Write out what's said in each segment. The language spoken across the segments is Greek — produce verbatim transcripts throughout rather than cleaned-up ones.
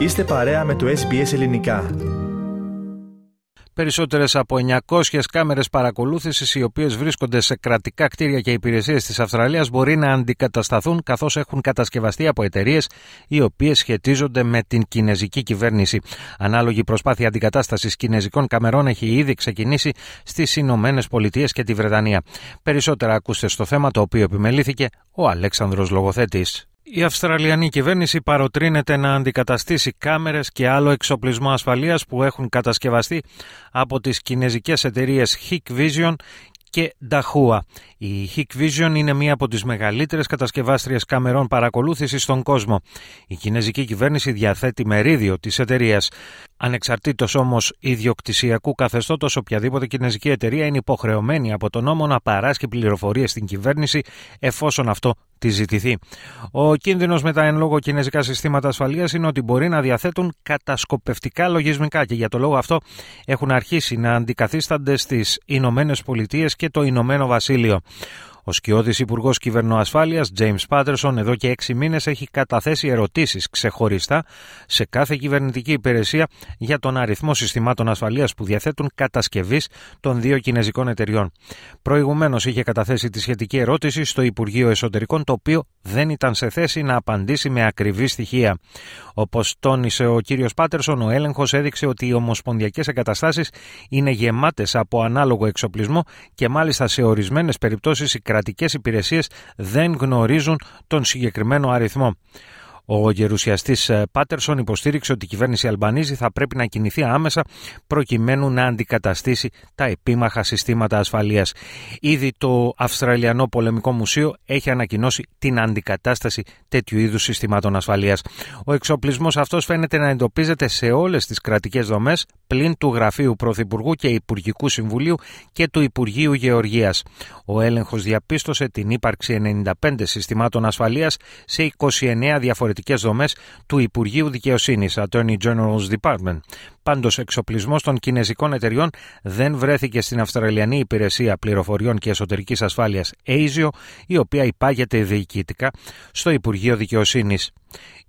Είστε παρέα με το Ες Μπι Ες Ελληνικά. Περισσότερες από εννιακόσιες κάμερες παρακολούθησης, οι οποίες βρίσκονται σε κρατικά κτίρια και υπηρεσίες της Αυστραλίας, μπορεί να αντικατασταθούν καθώς έχουν κατασκευαστεί από εταιρείες οι οποίες σχετίζονται με την κινεζική κυβέρνηση. Ανάλογη προσπάθεια αντικατάστασης κινεζικών καμερών έχει ήδη ξεκινήσει στις Ηνωμένες Πολιτείες και τη Βρετανία. Περισσότερα ακούστε στο θέμα, το οποίο επιμελήθηκε ο Αλέξανδρος Λογοθέτης. Η Αυστραλιανή κυβέρνηση παροτρύνεται να αντικαταστήσει κάμερες και άλλο εξοπλισμό ασφαλείας που έχουν κατασκευαστεί από τις κινεζικές εταιρείες Hikvision και Dahua. Η Hikvision είναι μία από τις μεγαλύτερες κατασκευάστριες καμερών παρακολούθησης στον κόσμο. Η κινεζική κυβέρνηση διαθέτει μερίδιο της εταιρείας. Ανεξαρτήτως όμως ιδιοκτησιακού καθεστώτος, οποιαδήποτε κινεζική εταιρεία είναι υποχρεωμένη από τον νόμο να παράσχει πληροφορίες στην κυβέρνηση εφόσον αυτό τη ζητηθεί. Ο κίνδυνος με τα εν λόγω κινεζικά συστήματα ασφαλείας είναι ότι μπορεί να διαθέτουν κατασκοπευτικά λογισμικά και για το λόγο αυτό έχουν αρχίσει να αντικαθίστανται στις Ηνωμένες Πολιτείες και το Ηνωμένο Βασίλειο. Ο σκιώδης Υπουργός Κυβερνοασφάλειας Τζέιμς Πάτερσον εδώ και έξι μήνες έχει καταθέσει ερωτήσεις ξεχωριστά σε κάθε κυβερνητική υπηρεσία για τον αριθμό συστημάτων ασφαλείας που διαθέτουν κατασκευής των δύο κινεζικών εταιριών. Προηγουμένως είχε καταθέσει τη σχετική ερώτηση στο Υπουργείο Εσωτερικών, το οποίο δεν ήταν σε θέση να απαντήσει με ακριβή στοιχεία. Όπως τόνισε ο κύριος Πάτερσον, ο έλεγχος έδειξε ότι οι ομοσπονδιακές εγκαταστάσεις είναι γεμάτες από ανάλογο εξοπλισμό και μάλιστα σε ορισμένες περιπτώσεις οι κρατικές υπηρεσίες δεν γνωρίζουν τον συγκεκριμένο αριθμό. Ο γερουσιαστής Πάτερσον υποστήριξε ότι η κυβέρνηση Αλμπανίζη θα πρέπει να κινηθεί άμεσα προκειμένου να αντικαταστήσει τα επίμαχα συστήματα ασφαλείας. Ήδη το Αυστραλιανό Πολεμικό Μουσείο έχει ανακοινώσει την αντικατάσταση τέτοιου είδους συστημάτων ασφαλείας. Ο εξοπλισμός αυτός φαίνεται να εντοπίζεται σε όλες τις κρατικές δομές, πλην του Γραφείου Πρωθυπουργού και Υπουργικού Συμβουλίου και του Υπουργείου Γεωργίας. Ο έλεγχος διαπίστωσε την ύπαρξη ενενήντα πέντε συστημάτων ασφαλείας σε είκοσι εννέα διαφορετικές δομές του Υπουργείου Δικαιοσύνης, Attorney General's Department. Πάντως, εξοπλισμός των κινεζικών εταιριών δεν βρέθηκε στην Αυστραλιανή Υπηρεσία Πληροφοριών και Εσωτερικής Ασφάλειας έι ες άι ο, η οποία υπάγεται διοικητικά στο Υπουργείο Δικαιοσύνης.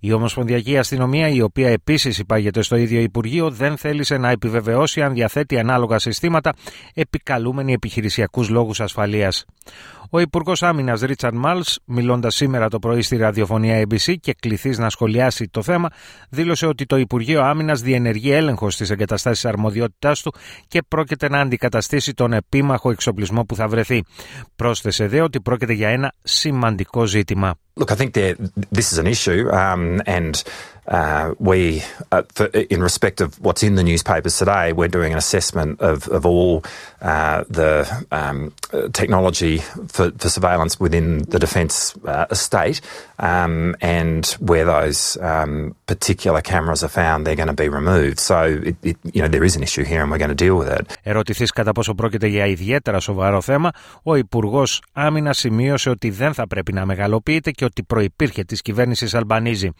Η Ομοσπονδιακή Αστυνομία, η οποία επίσης υπάγεται στο ίδιο Υπουργείο, δεν θέλησε να επιβεβαιώσει αν διαθέτει ανάλογα συστήματα, επικαλούμενοι επιχειρησιακούς λόγους ασφαλείας. Ο Υπουργός Άμυνας Richard Mills, μιλώντας σήμερα το πρωί στη ραδιοφωνία έι μπι σι και κληθείς να σχολιάσει το θέμα, δήλωσε ότι το Υπουργείο Άμυνας διενεργεί έλεγχο στις εγκαταστάσεις αρμοδιότητάς του και πρόκειται να αντικαταστήσει τον επίμαχο εξοπλισμό που θα βρεθεί. Πρόσθεσε δε ότι πρόκειται για ένα σημαντικό ζήτημα. Look, I think this is an issue, um, and uh, we, uh, for, in respect of what's in the newspapers today, we're doing an assessment of, of all uh, the um, technology for, for surveillance within the defence uh, estate, um, and where those um, particular cameras are found, they're going to be removed. So, it, it, you know, there is an issue here, and we're going to deal with it. Ερωτηθείς κατά πόσο πρόκειται για ιδιαίτερα σοβαρό θέμα, ο Υπουργός Άμυνας σημείωσε ότι δεν θα πρέπει να μεγαλοποιείται και ότι προϋπήρχε της κυβέρνησης Αλμπανίζη.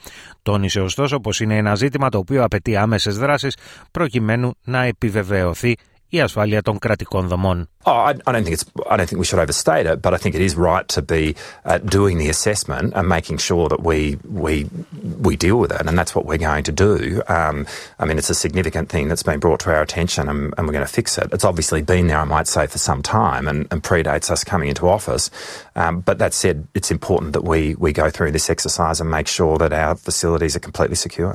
Τόνισε ωστόσο πως είναι ένα ζήτημα το οποίο απαιτεί άμεσες δράσεις προκειμένου να επιβεβαιωθεί η ασφάλεια των κρατικών δομών. Oh, I, I don't think it's. I don't think we should overstate it, but I think it is right to be uh, doing the assessment and making sure that we we we deal with it, and that's what we're going to do. Um, I mean, it's a significant thing that's been brought to our attention, and, and we're going to fix it. It's obviously been there, I might say, for some time, and, and predates us coming into office. Um, but that said, it's important that we we go through this exercise and make sure that our facilities are completely secure.